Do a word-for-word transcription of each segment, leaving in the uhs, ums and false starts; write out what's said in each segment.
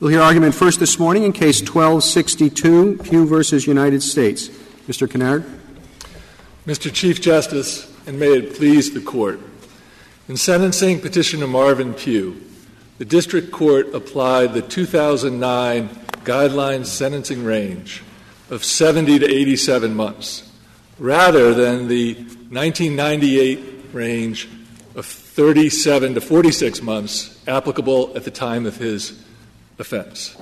We'll hear argument first this morning in Case twelve sixty-two, Peugh versus United States. Mister Kinnaird. Mister Chief Justice, and may it please the Court, in sentencing Petitioner Marvin Peugh, the District Court applied the two thousand nine guidelines sentencing range of seventy to eighty-seven months, rather than the nineteen ninety-eight range of thirty-seven to forty-six months applicable at the time of his offense.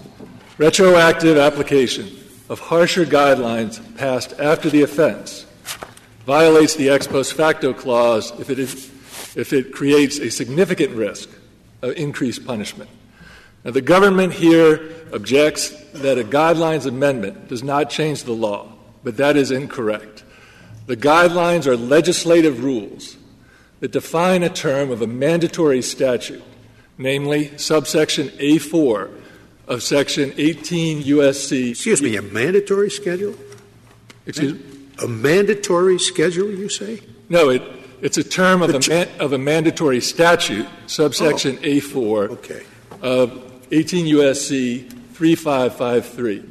Retroactive application of harsher guidelines passed after the offense violates the ex post facto clause if it, is, if it creates a significant risk of increased punishment. Now, the government here objects that a guidelines amendment does not change the law, but that is incorrect. The guidelines are legislative rules that define a term of a mandatory statute, namely subsection A four of section eighteen U S C. Excuse me, a mandatory schedule? Excuse me? A mandatory schedule, you say? No, it, it's a term of a, man, of a mandatory statute, subsection oh, A four okay. of eighteen U S C thirty-five fifty-three.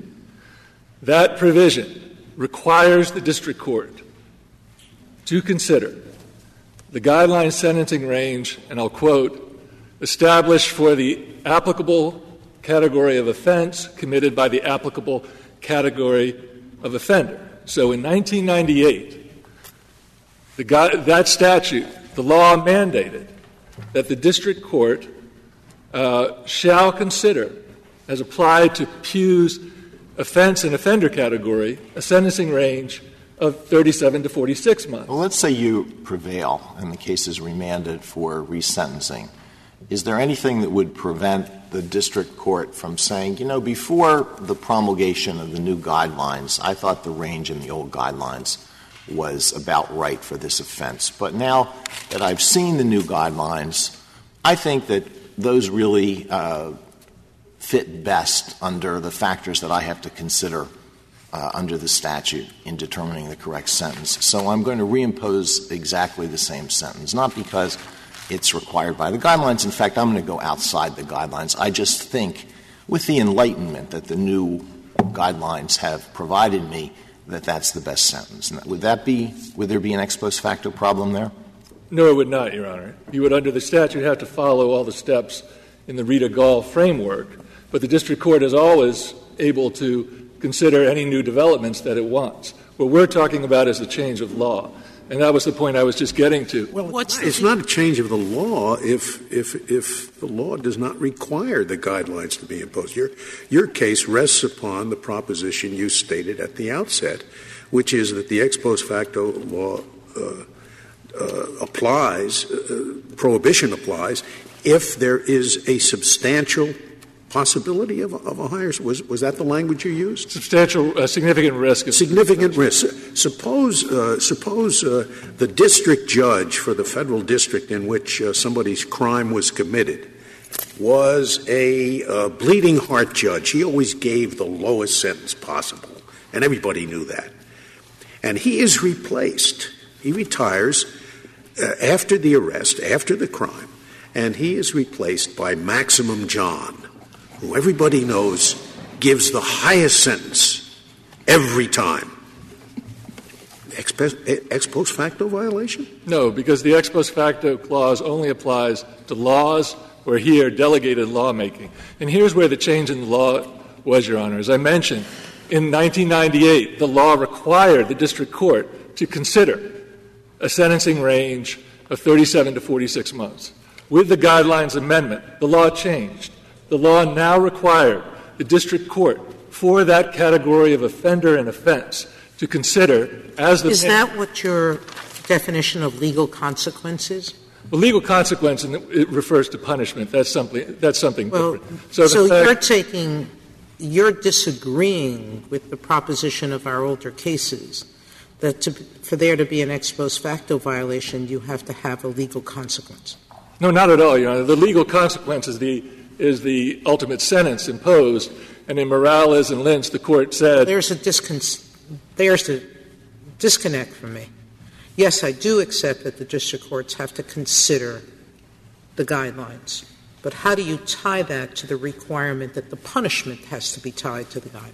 That provision requires the district court to consider the guideline sentencing range, and I'll quote, established for the applicable category of offense committed by the applicable category of offender. So in nineteen ninety-eight, the gu- that statute, the law mandated that the district court uh, shall consider, as applied to Pugh's offense and offender category, a sentencing range of thirty-seven to forty-six months. Well, let's say you prevail and the case is remanded for resentencing. Is there anything that would prevent the district court from saying, you know, before the promulgation of the new guidelines, I thought the range in the old guidelines was about right for this offense. But now that I've seen the new guidelines, I think that those really uh, fit best under the factors that I have to consider uh, under the statute in determining the correct sentence. So I'm going to reimpose exactly the same sentence, not because it's required by the guidelines. In fact, I'm going to go outside the guidelines. I just think, with the enlightenment that the new guidelines have provided me, that that's the best sentence. Now, would that be — would there be an ex post facto problem there? No, it would not, Your Honor. You would, under the statute, have to follow all the steps in the Rita Gall framework, but the district court is always able to consider any new developments that it wants. What we're talking about is the change of law. And that was the point I was just getting to. Well, What's it's not a change of the law if if if the law does not require the guidelines to be imposed. Your your case rests upon the proposition you stated at the outset, which is that the ex post facto law uh, uh, applies, uh, prohibition applies, if there is a substantial possibility of a, of a higher — was was that the language you used? Substantial, uh, significant risk. Significant risk. Suppose uh, suppose uh, the district judge for the federal district in which uh, somebody's crime was committed was a uh, bleeding heart judge. He always gave the lowest sentence possible, and everybody knew that. And he is replaced. He retires uh, after the arrest, after the crime, and he is replaced by Maximum John, who everybody knows gives the highest sentence every time. Ex, ex post facto violation? No, because the ex post facto clause only applies to laws or here delegated lawmaking. And here's where the change in the law was, Your Honor. As I mentioned, in nineteen ninety-eight, the law required the district court to consider a sentencing range of thirty-seven to forty-six months. With the guidelines amendment, the law changed. The law now required the district court for that category of offender and offense to consider as the — Is that what your definition of legal consequence is? Well, legal consequence, and it refers to punishment. That's something, that's something well, different. So, so fact, you're taking — you're disagreeing with the proposition of our older cases that to, for there to be an ex post facto violation, you have to have a legal consequence. No, not at all, Your Honor. The legal consequence is the — is the ultimate sentence imposed. And in Morales and Lentz, the Court said — There's a discon- there's a disconnect for me. Yes, I do accept that the district courts have to consider the guidelines, But how do you tie that to the requirement that the punishment has to be tied to the guideline?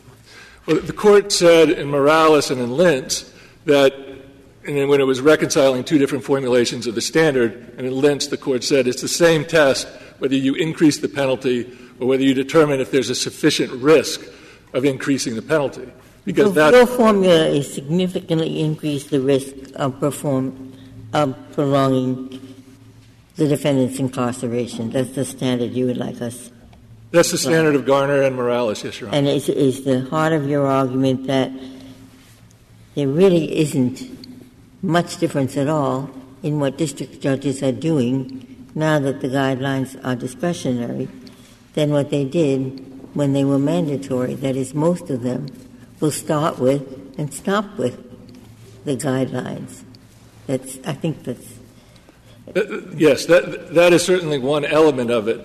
Well, the Court said in Morales and in Lentz that — and when it was reconciling two different formulations of the standard, and in Lentz the Court said it's the same test whether you increase the penalty or whether you determine if there's a sufficient risk of increasing the penalty. Because so that — your formula is significantly increase the risk of perform, of prolonging the defendant's incarceration. That's the standard you would like us — That's the standard of Garner and Morales, yes, Your Honor. And is, is the heart of your argument that there really isn't much difference at all in what district judges are doing now that the guidelines are discretionary than what they did when they were mandatory? That is, most of them will start with and stop with the guidelines. That's — I think that's — Yes, that, that is certainly one element of it.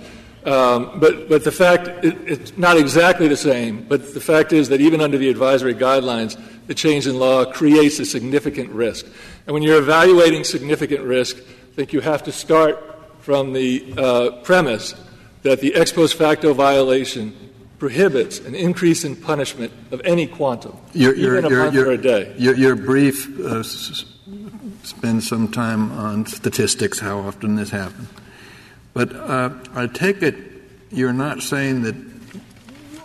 Um, but, but the fact it, — it's not exactly the same, but the fact is that even under the advisory guidelines, the change in law creates a significant risk. And when you're evaluating significant risk, I think you have to start from the uh, premise that the ex post facto violation prohibits an increase in punishment of any quantum, your, your, even your, a month your, or a day. Your, your brief uh, s- spends some time on statistics, how often this happens. But uh, I take it you're not saying that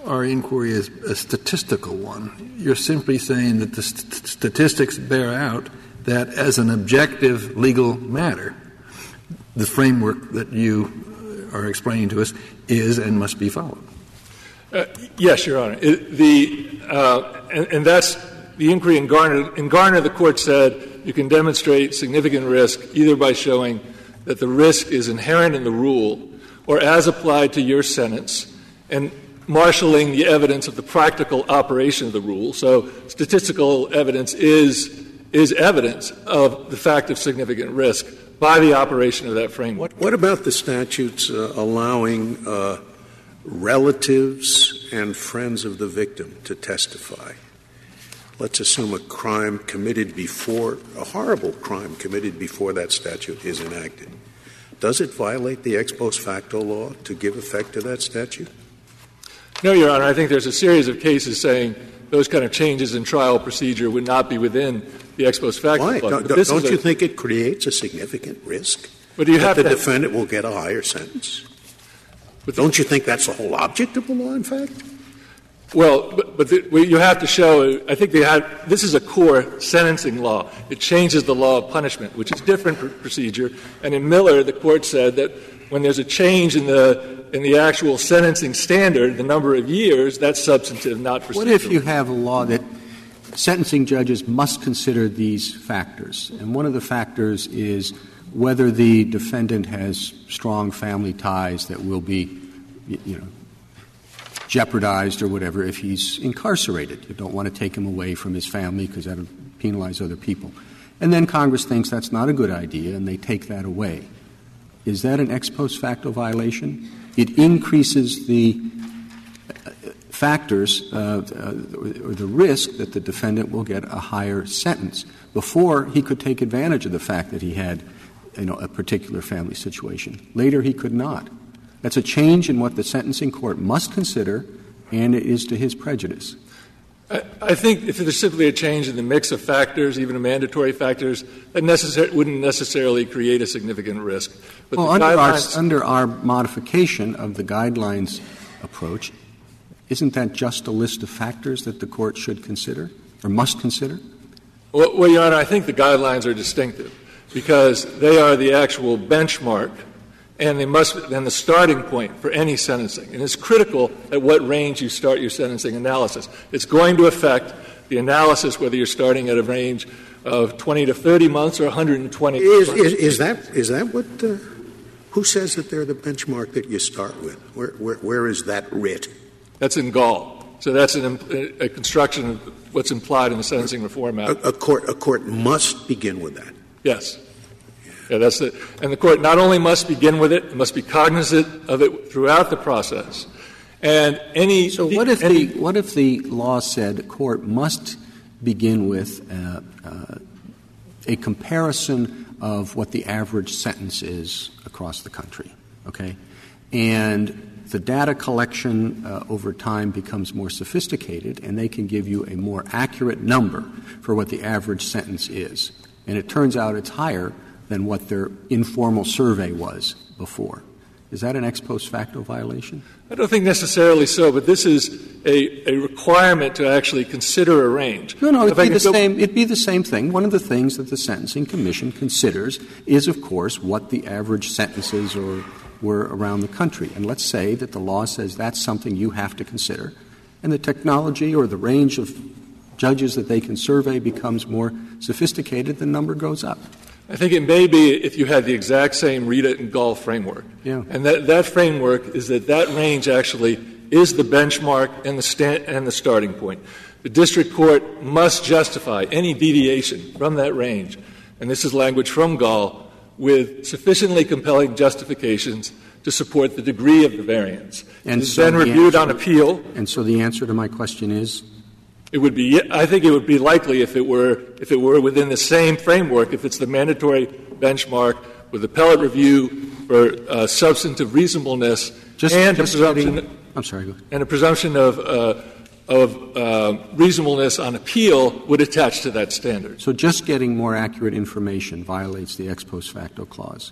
our inquiry is a statistical one. You're simply saying that the st- statistics bear out that as an objective legal matter, the framework that you are explaining to us is and must be followed. Uh, yes, Your Honor. It, the, uh, and, and that's the inquiry in Garner. In Garner, the Court said you can demonstrate significant risk either by showing that the risk is inherent in the rule or as applied to your sentence, and marshalling the evidence of the practical operation of the rule. So statistical evidence is is evidence of the fact of significant risk by the operation of that framework. What, what about the statutes uh, allowing uh, relatives and friends of the victim to testify? Let's assume a crime committed before — a horrible crime committed before that statute is enacted. Does it violate the ex post facto law to give effect to that statute? No, Your Honor. I think there's a series of cases saying those kind of changes in trial procedure would not be within the ex post facto law. Why? Don't, don't you a, think it creates a significant risk but you that have the to defendant have, will get a higher sentence? But don't you think that's the whole object of the law, in fact? Well, but, but the, you have to show — I think they have, this is a core sentencing law. It changes the law of punishment, which is different pr- procedure. And in Miller, the Court said that when there's a change in the in the actual sentencing standard, the number of years, that's substantive, not procedural. What if you have a law that sentencing judges must consider these factors? And one of the factors is whether the defendant has strong family ties that will be, you know, jeopardized or whatever if he's incarcerated. You don't want to take him away from his family because that would penalize other people. And then Congress thinks that's not a good idea, and they take that away. Is that an ex post facto violation? It increases the factors uh, or the risk that the defendant will get a higher sentence. Before, he could take advantage of the fact that he had, you know, a particular family situation. Later, he could not. That's a change in what the sentencing court must consider, and it is to his prejudice. I, I think if there's simply a change in the mix of factors, even mandatory factors, that necessar- wouldn't necessarily create a significant risk. But well, under our, under our modification of the guidelines approach, isn't that just a list of factors that the court should consider or must consider? Well, well, Your Honor, I think the guidelines are distinctive because they are the actual benchmark and they must then the starting point for any sentencing. And it's critical at what range you start your sentencing analysis. It's going to affect the analysis whether you're starting at a range of twenty to thirty months or one hundred twenty. Is, is, is that is that what uh, — who says that they're the benchmark that you start with? Where, where, where is that writ? That's in Gall. So that's an, a construction of what's implied in the Sentencing Reform Act. A, a, court, a court must begin with that. Yes. Yeah, that's the, and the Court not only must begin with it, it must be cognizant of it throughout the process. And any — So what if, any, the, what if the law said the Court must begin with uh, uh, a comparison of what the average sentence is across the country, okay? and the data collection uh, over time becomes more sophisticated, and they can give you a more accurate number for what the average sentence is. And it turns out it's higher than what their informal survey was before. Is that an ex post facto violation? I don't think necessarily so, but this is a, a requirement to actually consider a range. No, no, it'd be, the same, it'd be the same thing. One of the things that the Sentencing Commission considers is, of course, what the average sentences or, were around the country. And let's say that the law says that's something you have to consider, and the technology or the range of judges that they can survey becomes more sophisticated, the number goes up. I think it may be if you had the exact same Rita and Gall framework. Yeah. And that, that framework is that that range actually is the benchmark and the sta- and the starting point. The district court must justify any deviation from that range, and this is language from Gall, with sufficiently compelling justifications to support the degree of the variance. And it's so then reviewed the answer, on appeal. And so the answer to my question is? It would be — I think it would be likely if it were if it were within the same framework, if it's the mandatory benchmark with appellate review for uh, substantive reasonableness just, and just a presumption getting, I'm sorry, go ahead. And a presumption of uh, of uh, reasonableness on appeal would attach to that standard. So just getting more accurate information violates the ex post facto clause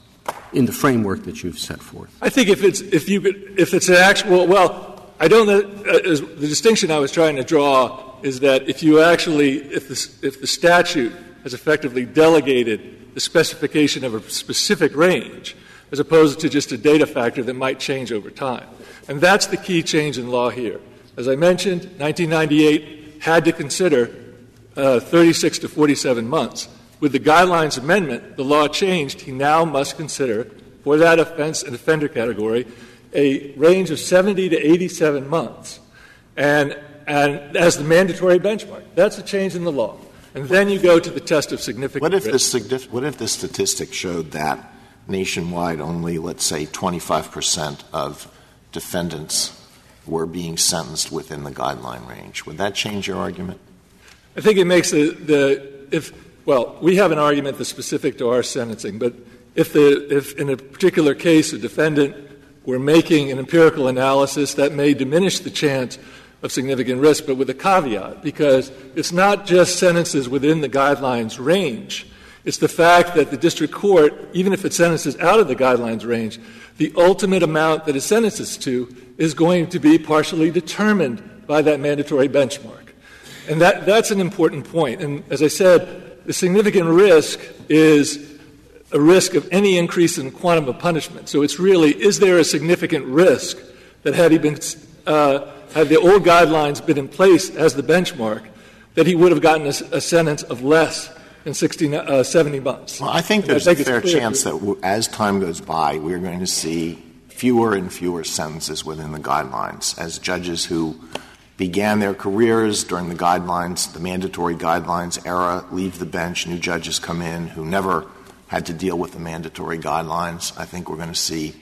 in the framework that you've set forth. I think if it's if you could, if it's an actual well, I don't know uh, the distinction I was trying to draw is that if you actually — if the, if the statute has effectively delegated the specification of a specific range as opposed to just a data factor that might change over time. And that's the key change in law here. As I mentioned, nineteen ninety-eight had to consider uh, thirty-six to forty-seven months. With the Guidelines Amendment, the law changed. He now must consider, for that offense and offender category, a range of seventy to eighty-seven months. And And as the mandatory benchmark. That's a change in the law. And then you go to the test of significant what if risk. The, what if the statistic showed that nationwide only, let's say, twenty-five percent of defendants were being sentenced within the guideline range? Would that change your argument? I think it makes the, the — if — well, we have an argument that's specific to our sentencing, but if the — if in a particular case a defendant were making an empirical analysis, that may diminish the chance of significant risk, but with a caveat, because it's not just sentences within the guidelines range. It's the fact that the district court, even if it sentences out of the guidelines range, the ultimate amount that it sentences to is going to be partially determined by that mandatory benchmark. And that, that's an important point. And as I said, the significant risk is a risk of any increase in quantum of punishment. So it's really, is there a significant risk that had he been uh, had the old guidelines been in place as the benchmark, that he would have gotten a, a sentence of less than sixty, uh, seventy months. Well, I think and there's I think a fair chance that w- as time goes by, we're going to see fewer and fewer sentences within the guidelines, as judges who began their careers during the guidelines, the mandatory guidelines era, leave the bench, new judges come in who never had to deal with the mandatory guidelines. I think we're going to see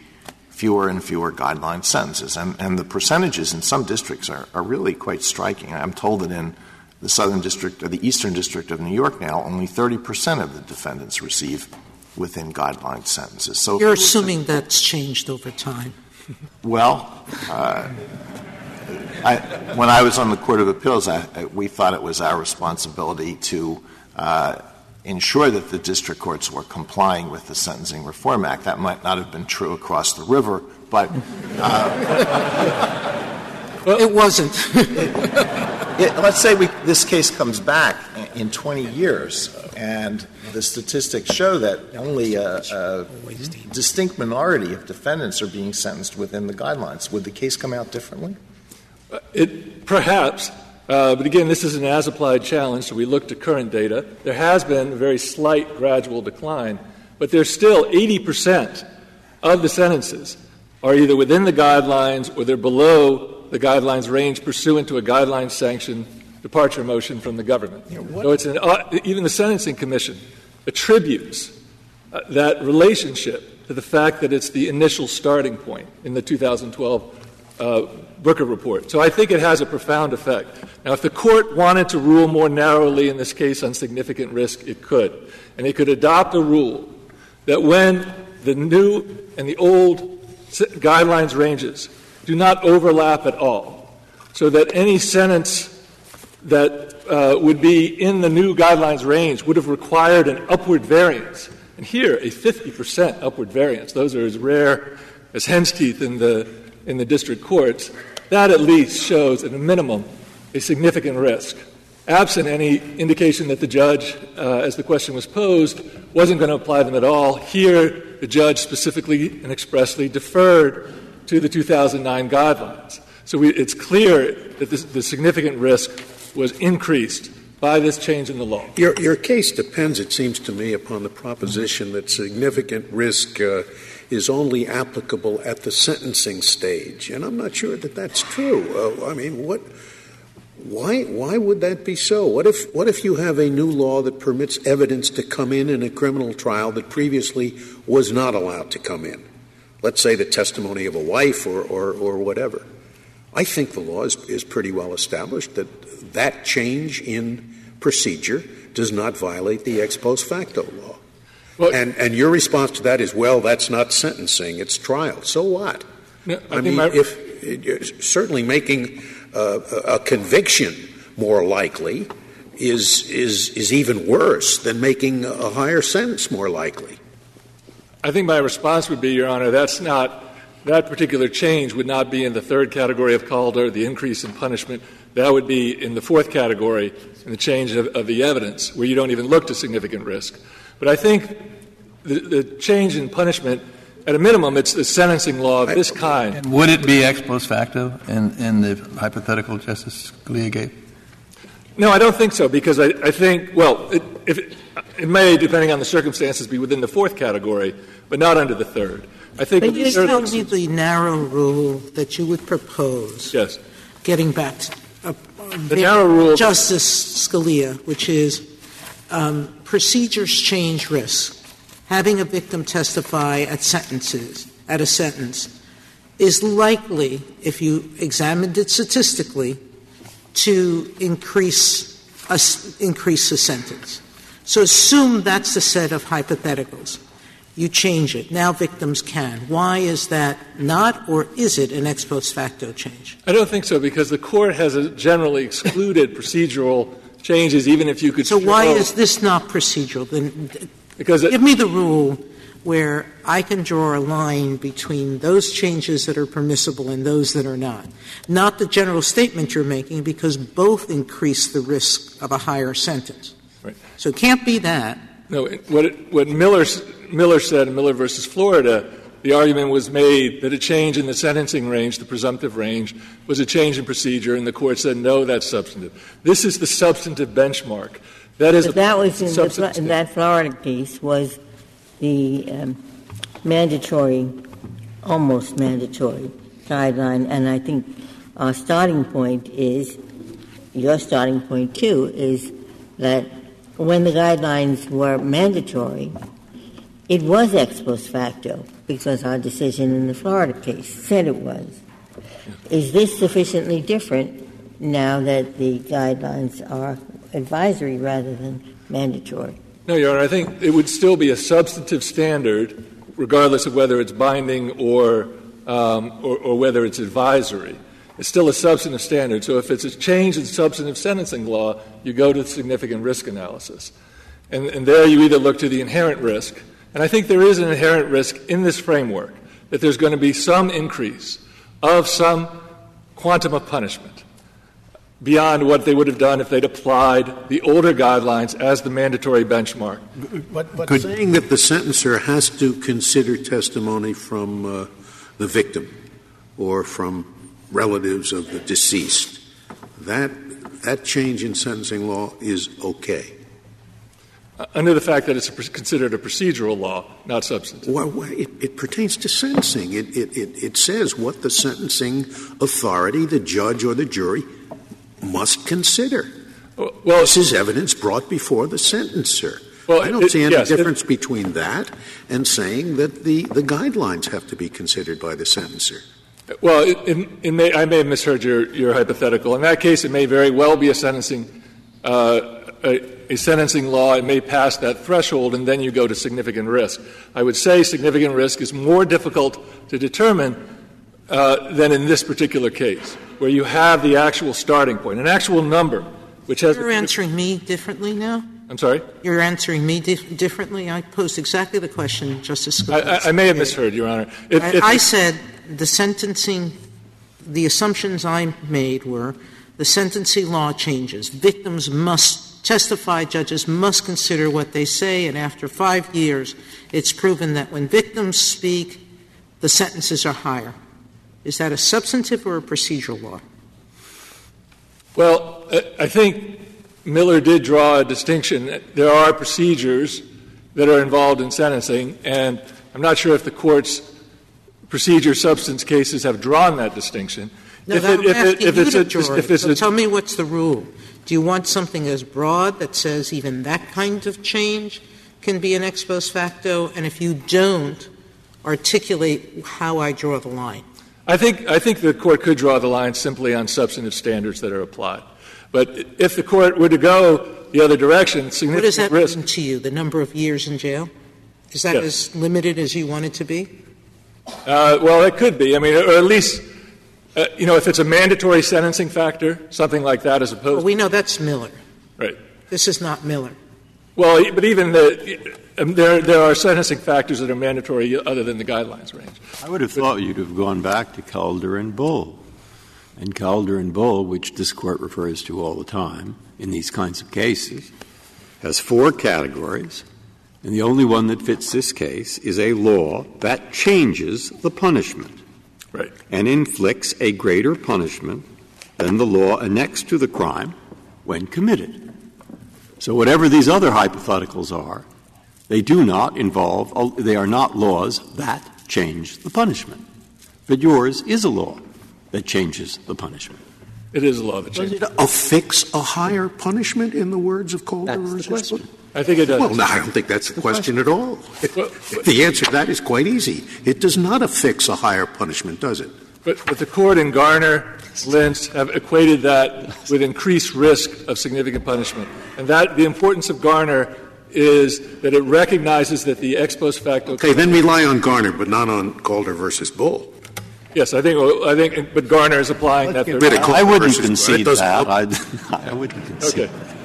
fewer and fewer guideline sentences. And, and the percentages in some districts are, are really quite striking. I'm told that in the Southern District or the Eastern District of New York now, only thirty percent of the defendants receive within guideline sentences. So you're assuming that's changed over time. Well, uh, I, when I was on the Court of Appeals, I, I, we thought it was our responsibility to uh, ensure that the district courts were complying with the Sentencing Reform Act. That might not have been true across the river, but uh, well, it wasn't. it, it, let's say we, this case comes back in twenty years, and the statistics show that only a, a distinct minority of defendants are being sentenced within the guidelines. Would the case come out differently? It perhaps. Uh, but again, this is an as-applied challenge, so we look to current data. There has been a very slight gradual decline, but there's still eighty percent of the sentences are either within the guidelines or they're below the guidelines range pursuant to a guidelines sanction departure motion from the government. Yeah, so it's an, uh, even the Sentencing Commission attributes uh, that relationship to the fact that it's the initial starting point in the two thousand twelve Uh, Booker report. So I think it has a profound effect. Now, if the Court wanted to rule more narrowly in this case on significant risk, it could. And it could adopt a rule that when the new and the old guidelines ranges do not overlap at all, so that any sentence that uh, would be in the new guidelines range would have required an upward variance. And here, a fifty percent upward variance. Those are as rare as hen's teeth in the, in the district courts. That at least shows, at a minimum, a significant risk, absent any indication that the judge, uh, as the question was posed, wasn't going to apply them at all. Here, the judge specifically and expressly deferred to the two thousand nine guidelines. So we, it's clear that this, the significant risk was increased by this change in the law. Your, your case depends, it seems to me, upon the proposition that significant risk uh, is only applicable at the sentencing stage. And I'm not sure that that's true. Uh, I mean, what why why would that be so? What if what if you have a new law that permits evidence to come in in a criminal trial that previously was not allowed to come in? Let's say the testimony of a wife or, or, or whatever. I think the law is, is pretty well established that that change in procedure does not violate the ex post facto law. Well, and, and your response to that is, well, that's not sentencing, it's trial. So what? No, I, I mean, my... if you're certainly making uh, a conviction more likely is, is, is even worse than making a higher sentence more likely. I think my response would be, Your Honor, that's not — that particular change would not be in the third category of Calder, the increase in punishment. That would be in the fourth category, in the change of, of the evidence, where you don't even look to significant risk. But I think the, the change in punishment, at a minimum, it's the sentencing law of this kind. And would it be ex post facto in, in the hypothetical Justice Scalia gave? No, I don't think so, because I, I think — well, it, if it, it may, depending on the circumstances, be within the fourth category, but not under the third. I think — But you told me the narrow rule that you would propose. Yes. Getting back to uh, the narrow rule, Justice Scalia, which is um, procedures change risk. Having a victim testify at sentences at a sentence is likely, if you examined it statistically, to increase a, increase the sentence. So assume that's the set of hypotheticals. You change it. Now victims can. Why is that not, or is it an ex post facto change? I don't think so, because the Court has generally excluded procedural changes, even if you could — So show. Why is this not procedural? Then because give it, me the rule where I can draw a line between those changes that are permissible and those that are not. Not the general statement you're making, because both increase the risk of a higher sentence. Right. So it can't be that. No, what, it, what Miller, Miller said in Miller versus Florida, the argument was made that a change in the sentencing range, the presumptive range, was a change in procedure, and the Court said, no, that's substantive. This is the substantive benchmark. That is but that was in, the, in that Florida case was the um, mandatory, almost mandatory guideline, and I think our starting point is, your starting point, too, is that when the guidelines were mandatory, it was ex post facto, because our decision in the Florida case said it was. Is this sufficiently different now that the guidelines are advisory rather than mandatory? No, Your Honor, I think it would still be a substantive standard, regardless of whether it's binding or, um, or, or whether it's advisory. It's still a substantive standard. So if it's a change in substantive sentencing law, you go to the significant risk analysis. And, and there you either look to the inherent risk, and I think there is an inherent risk in this framework that there's going to be some increase of some quantum of punishment beyond what they would have done if they'd applied the older guidelines as the mandatory benchmark. But, but Could, saying that the sentencer has to consider testimony from uh, the victim or from relatives of the deceased, that that change in sentencing law is okay. Uh, under the fact that it's a, considered a procedural law, not substantive. Well, well, it, it pertains to sentencing. It, it, it, it says what the sentencing authority, the judge or the jury, must consider. Well, well, this is evidence brought before the sentencer. Well, I don't it, see any yes, difference it, between that and saying that the, the guidelines have to be considered by the sentencer. Well, it, it, it may, I may have misheard your, your hypothetical. In that case, it may very well be a sentencing uh, a, a sentencing law, it may pass that threshold, and then you go to significant risk. I would say significant risk is more difficult to determine uh, than in this particular case, where you have the actual starting point, an actual number, which has — You're answering me differently now? I'm sorry? You're answering me dif- differently? I posed exactly the question, Justice Scalia. I, I, I may have misheard, Your Honor. If, I, if I said the sentencing — the assumptions I made were the sentencing law changes. Victims must testify. Judges must consider what they say. And after five years, it's proven that when victims speak, the sentences are higher. Is that a substantive or a procedural law? Well, I think Miller did draw a distinction. There are procedures that are involved in sentencing, and I'm not sure if the Court's procedure substance cases have drawn that distinction. No, if it, if it, if it's a, George, if it's so a, tell me what's the rule. Do you want something as broad that says even that kind of change can be an ex post facto, and if you don't, articulate how I draw the line? I think, I think the Court could draw the line simply on substantive standards that are applied. But if the Court were to go the other direction, significant risk — What does that risk, mean to you, the number of years in jail? Is that yes. as limited as you want it to be? Uh, well, it could be. I mean, or at least — Uh, you know, if it's a mandatory sentencing factor, something like that as opposed — Well, we know that's Miller. Right. This is not Miller. Well, but even the, there there are sentencing factors that are mandatory other than the guidelines range. I would have but, thought you'd have gone back to Calder and Bull. And Calder and Bull, which this Court refers to all the time in these kinds of cases, has four categories, and the only one that fits this case is a law that changes the punishment. Right. And inflicts a greater punishment than the law annexed to the crime when committed. So whatever these other hypotheticals are, they do not involve — they are not laws that change the punishment. But yours is a law that changes the punishment. It is a law that changes. Does it affix a higher punishment in the words of Calder? That's the question. I think it does. Well, no, I don't think that's the question at all. Well, the answer to that is quite easy. It does not affix a higher punishment, does it? But, but the Court in Garner, Lentz have equated that with increased risk of significant punishment. And that the importance of Garner is that it recognizes that the ex post facto — Okay, then rely on Garner, but not on Calder versus Bull. Yes, I think. I think. But Garner is applying Let's that. Get I wouldn't concede that. I wouldn't concede. Okay. That.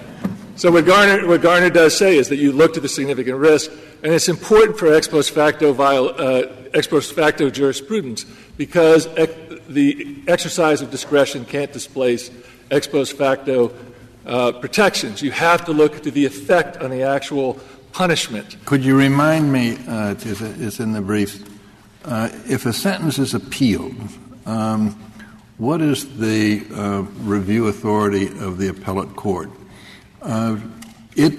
So what Garner, what Garner does say is that you look to the significant risk, and it's important for ex post facto, viol, uh, ex post facto jurisprudence because ex, the exercise of discretion can't displace ex post facto uh, protections. You have to look to the effect on the actual punishment. Could you remind me? Uh, it's in the briefs. Uh, if a sentence is appealed, um, what is the uh, review authority of the appellate court? Uh, it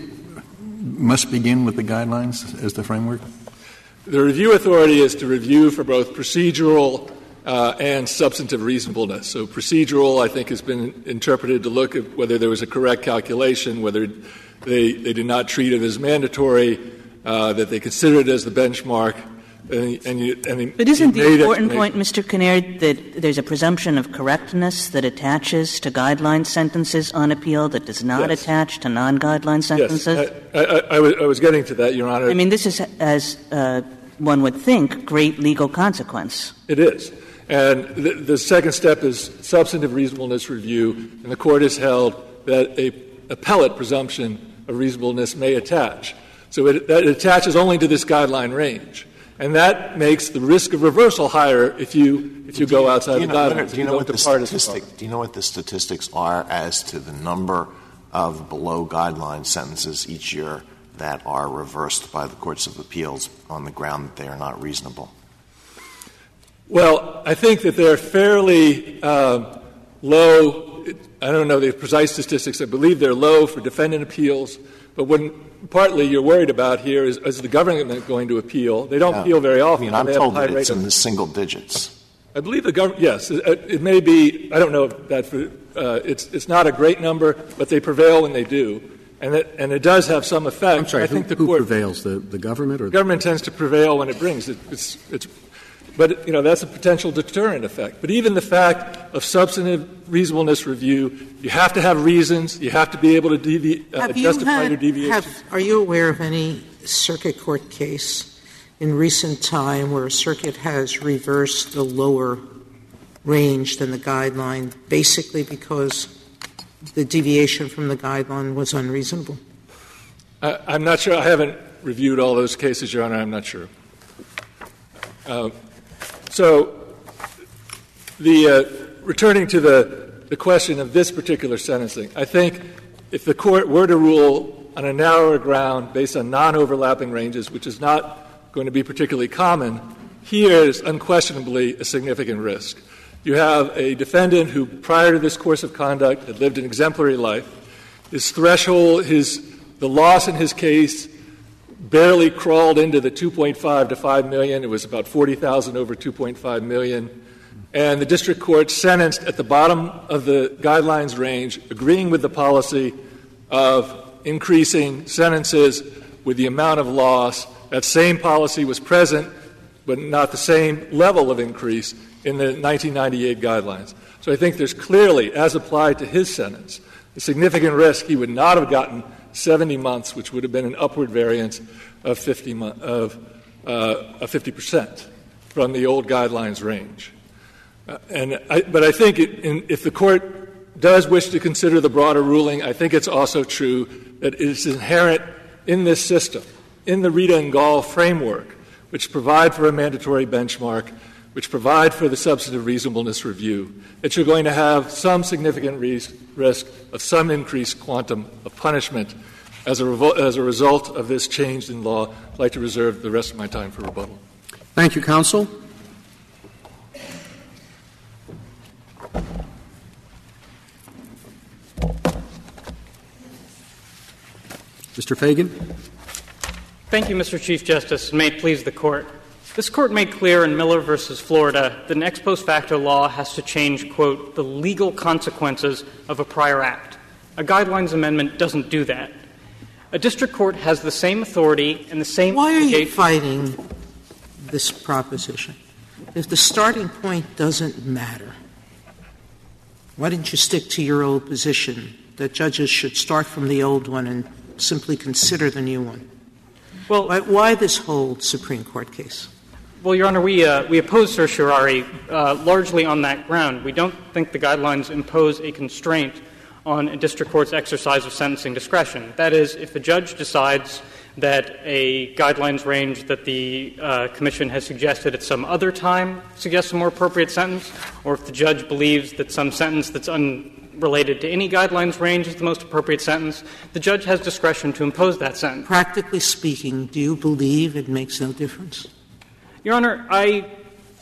must begin with the guidelines as the framework? The review authority is to review for both procedural uh, and substantive reasonableness. So procedural, I think, has been interpreted to look at whether there was a correct calculation, whether they, they did not treat it as mandatory, uh, that they considered it as the benchmark. And, and you, and but isn't the important point, Mister Kinnaird, that there's a presumption of correctness that attaches to guideline sentences on appeal that does not yes. attach to non-guideline sentences? Yes. I, I, I, was, I was getting to that, Your Honor. I mean, this is, as uh, one would think, great legal consequence. It is. And the, the second step is substantive reasonableness review, and the Court has held that an appellate presumption of reasonableness may attach. So it, that it attaches only to this guideline range. And that makes the risk of reversal higher if you if you do go outside you know, the guidelines. Do you know, what the statistic, do you know what the statistics are as to the number of below-guideline sentences each year that are reversed by the courts of appeals on the ground that they are not reasonable? Well, I think that they're fairly um, low. I don't know the precise statistics. I believe they're low for defendant appeals. But when partly you're worried about here is, is the government going to appeal? They don't yeah. appeal very often. I mean, I'm told that it's in the single digits. I believe the government — yes, it, it may be — I don't know that for, uh, it's, it's not a great number, but they prevail when they do. And it, and it does have some effect. I'm sorry, I who, think the who court, prevails, the, the government? Or the government tends to prevail when it brings. It, it's, it's, But, you know, that's a potential deterrent effect. But even the fact of substantive reasonableness review, you have to have reasons, you have to be able to devi- uh, justify had, your deviations. Have, are you aware of any circuit court case in recent time where a circuit has reversed the lower range than the guideline basically because the deviation from the guideline was unreasonable? I, I'm not sure. I haven't reviewed all those cases, Your Honor. I'm not sure. Uh, So, the uh, returning to the, the question of this particular sentencing, I think if the Court were to rule on a narrower ground based on non-overlapping ranges, which is not going to be particularly common, here is unquestionably a significant risk. You have a defendant who, prior to this course of conduct, had lived an exemplary life. His threshold, his the loss in his case barely crawled into the two point five to five million. It was about forty thousand over two point five million. And the district court sentenced at the bottom of the guidelines range, agreeing with the policy of increasing sentences with the amount of loss. That same policy was present, but not the same level of increase in the nineteen ninety-eight guidelines. So I think there's clearly, as applied to his sentence, a significant risk he would not have gotten seventy months, which would have been an upward variance of fifty mo- of, uh, of fifty percent from the old guidelines range. Uh, and I, but I think it, in, if the Court does wish to consider the broader ruling, I think it's also true that it is inherent in this system, in the Rita and Gall framework, which provide for a mandatory benchmark, which provide for the substantive reasonableness review, that you're going to have some significant risk, risk of some increased quantum of punishment as a, revo- as a result of this change in law. I'd like to reserve the rest of my time for rebuttal. Thank you, counsel. Mister Fagan. Thank you, Mister Chief Justice, and may it please the Court. This Court made clear in Miller v. Florida that an ex post facto law has to change, quote, the legal consequences of a prior act. A guidelines amendment doesn't do that. A district court has the same authority and the same— Why are you fighting this proposition? If the starting point doesn't matter, why didn't you stick to your old position that judges should start from the old one and simply consider the new one? Well, why, why this whole Supreme Court case? Well, Your Honor, we uh, we oppose certiorari uh, largely on that ground. We don't think the guidelines impose a constraint on a district court's exercise of sentencing discretion. That is, if a judge decides that a guidelines range that the uh, Commission has suggested at some other time suggests a more appropriate sentence, or if the judge believes that some sentence that's unrelated to any guidelines range is the most appropriate sentence, the judge has discretion to impose that sentence. Practically speaking, do you believe it makes no difference? Your Honor, I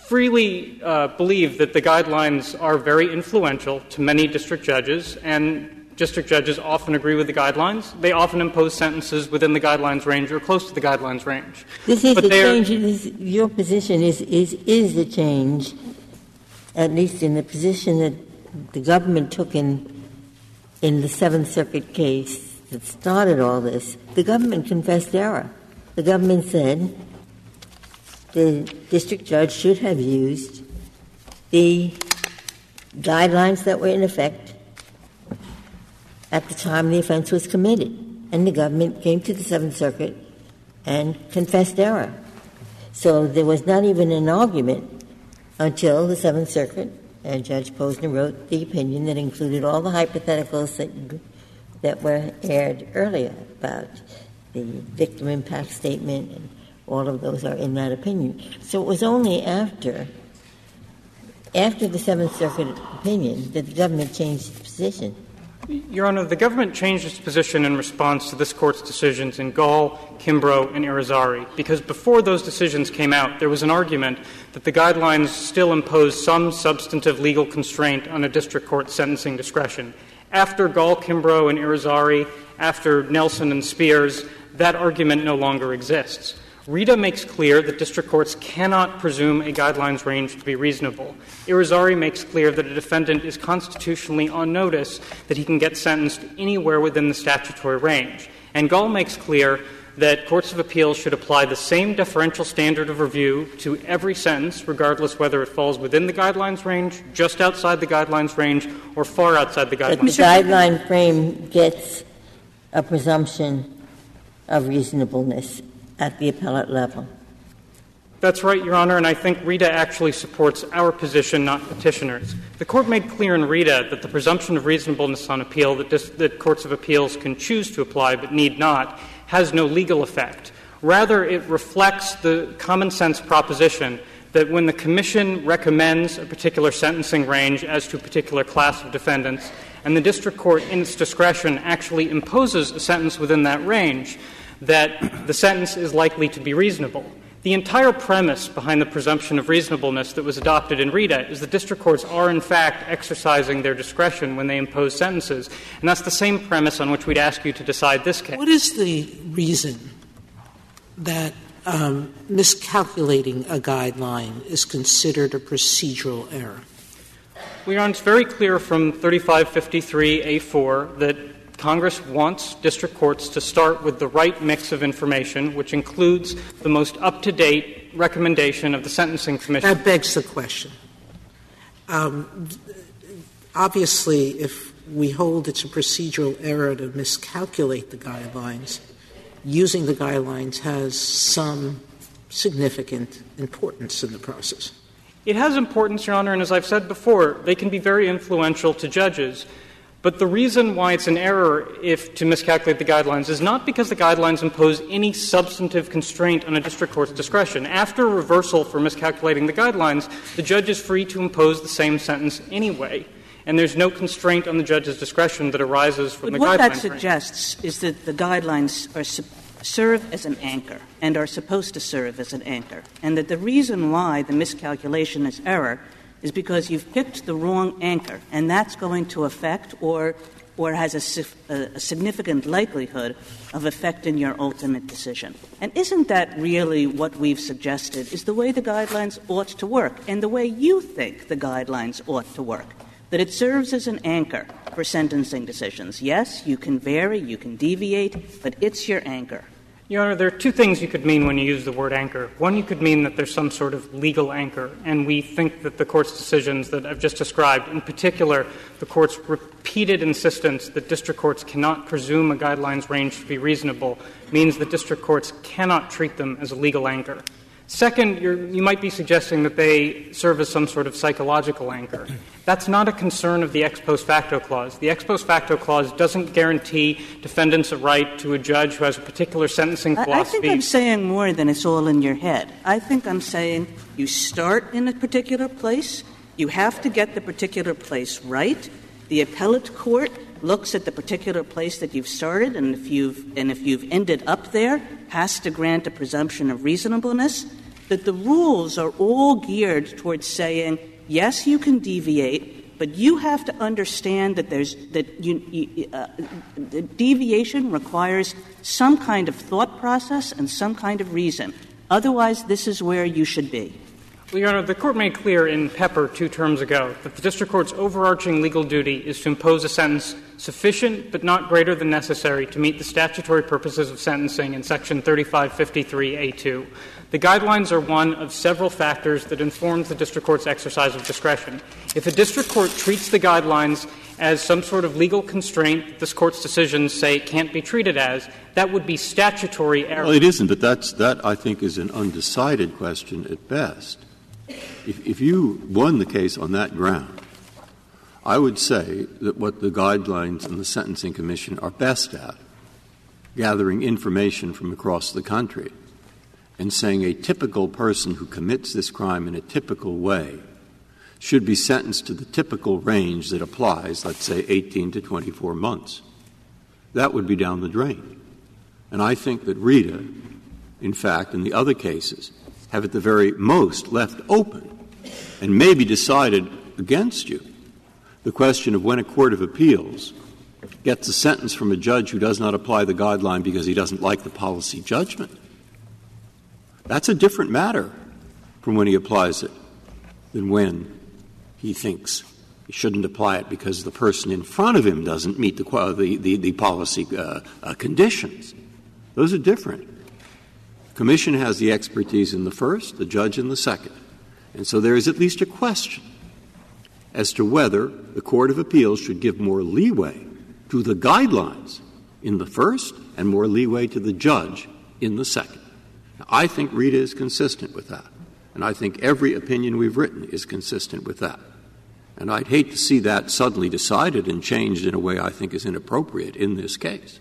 freely uh, believe that the guidelines are very influential to many district judges, and district judges often agree with the guidelines. They often impose sentences within the guidelines range or close to the guidelines range. This is but the change. This, your position is, is, is the change, at least in the position that the government took in, in the Seventh Circuit case that started all this. The government confessed error. The government said the district judge should have used the guidelines that were in effect at the time the offense was committed. And the government came to the Seventh Circuit and confessed error. So there was not even an argument until the Seventh Circuit, and Judge Posner wrote the opinion that included all the hypotheticals that, that were aired earlier about the victim impact statement, and all of those are in that opinion. So it was only after, after the Seventh Circuit opinion that the government changed its position. Your Honor, the government changed its position in response to this Court's decisions in Gall, Kimbrough, and Irizarry, because before those decisions came out, there was an argument that the guidelines still imposed some substantive legal constraint on a district court's sentencing discretion. After Gall, Kimbrough, and Irizarry, after Nelson and Spears, that argument no longer exists. Rita makes clear that district courts cannot presume a guidelines range to be reasonable. Irizarry makes clear that a defendant is constitutionally on notice that he can get sentenced anywhere within the statutory range. And Gall makes clear that courts of appeals should apply the same deferential standard of review to every sentence, regardless whether it falls within the guidelines range, just outside the guidelines range, or far outside the guidelines range. But the guideline frame gets a presumption of reasonableness at the appellate level. That's right, Your Honor, and I think Rita actually supports our position, not Petitioner's. The Court made clear in Rita that the presumption of reasonableness on appeal that, dis- that courts of appeals can choose to apply but need not has no legal effect. Rather, it reflects the common-sense proposition that when the Commission recommends a particular sentencing range as to a particular class of defendants, and the district court in its discretion actually imposes a sentence within that range, that the sentence is likely to be reasonable. The entire premise behind the presumption of reasonableness that was adopted in Rita is that district courts are, in fact, exercising their discretion when they impose sentences. And that's the same premise on which we'd ask you to decide this case. What is the reason that um, miscalculating a guideline is considered a procedural error? Well, Your Honor, it's very clear from thirty-five fifty-three A four that Congress wants district courts to start with the right mix of information, which includes the most up-to-date recommendation of the Sentencing Commission. That begs the question. Um, obviously, if we hold it's a procedural error to miscalculate the guidelines, using the guidelines has some significant importance in the process. It has importance, Your Honor, and as I've said before, they can be very influential to judges. But the reason why it's an error if to miscalculate the guidelines is not because the guidelines impose any substantive constraint on a district court's discretion. After reversal for miscalculating the guidelines, the judge is free to impose the same sentence anyway, and there's no constraint on the judge's discretion that arises from but the guidelines. But what that suggests range. Is that the guidelines are su- serve as an anchor and are supposed to serve as an anchor, and that the reason why the miscalculation is error is because you've picked the wrong anchor, and that's going to affect or or has a, a significant likelihood of affecting your ultimate decision. And isn't that really what we've suggested is the way the guidelines ought to work and the way you think the guidelines ought to work, that it serves as an anchor for sentencing decisions? Yes, you can vary, you can deviate, but it's your anchor. Your Honor, there are two things you could mean when you use the word anchor. One, you could mean that there's some sort of legal anchor, and we think that the Court's decisions that I've just described, in particular the Court's repeated insistence that district courts cannot presume a guidelines range to be reasonable, means that district courts cannot treat them as a legal anchor. Second, you're, you might be suggesting that they serve as some sort of psychological anchor. That's not a concern of the ex post facto clause. The ex post facto clause doesn't guarantee defendants a right to a judge who has a particular sentencing philosophy. I, I think I'm saying more than it's all in your head. I think I'm saying you start in a particular place. You have to get the particular place right. The appellate court looks at the particular place that you've started, and if you've and if you've ended up there, has to grant a presumption of reasonableness, that the rules are all geared towards saying, yes, you can deviate, but you have to understand that there's that you, you, uh, the deviation requires some kind of thought process and some kind of reason. Otherwise, this is where you should be. Well, Your Honor, the Court made clear in Pepper two terms ago that the district court's overarching legal duty is to impose a sentence sufficient but not greater than necessary to meet the statutory purposes of sentencing in Section thirty-five fifty-three A two. The guidelines are one of several factors that informs the district court's exercise of discretion. If a district court treats the guidelines as some sort of legal constraint that this Court's decisions say it can't be treated as, that would be statutory error. Well, it isn't, but that's, that, I think, is an undecided question at best. If, if you won the case on that ground, I would say that what the guidelines and the Sentencing Commission are best at, gathering information from across the country and saying a typical person who commits this crime in a typical way should be sentenced to the typical range that applies, let's say, eighteen to twenty-four months. That would be down the drain. And I think that Rita, in fact, in the other cases, have at the very most left open and maybe decided against you the question of when a court of appeals gets a sentence from a judge who does not apply the guideline because he doesn't like the policy judgment. That's a different matter from when he applies it than when he thinks he shouldn't apply it because the person in front of him doesn't meet the the, the, the policy uh, uh, conditions. Those are different. The commission has the expertise in the first, the judge in the second. And so there is at least a question as to whether the Court of Appeals should give more leeway to the guidelines in the first and more leeway to the judge in the second. Now, I think Rita is consistent with that, and I think every opinion we've written is consistent with that. And I'd hate to see that suddenly decided and changed in a way I think is inappropriate in this case.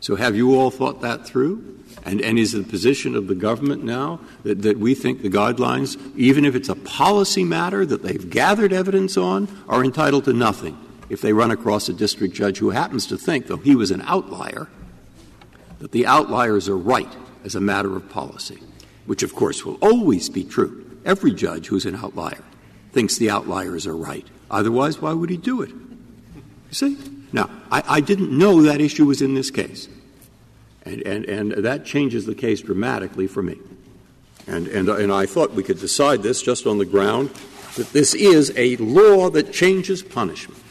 So have you all thought that through? And, and is the position of the government now that, that we think the guidelines, even if it's a policy matter that they've gathered evidence on, are entitled to nothing if they run across a district judge who happens to think, though he was an outlier, that the outliers are right as a matter of policy, which, of course, will always be true. Every judge who's an outlier thinks the outliers are right. Otherwise, why would he do it? You see? Now, I, I didn't know that issue was in this case. And, and, and that changes the case dramatically for me. And, and, and I thought we could decide this just on the ground that this is a law that changes punishment.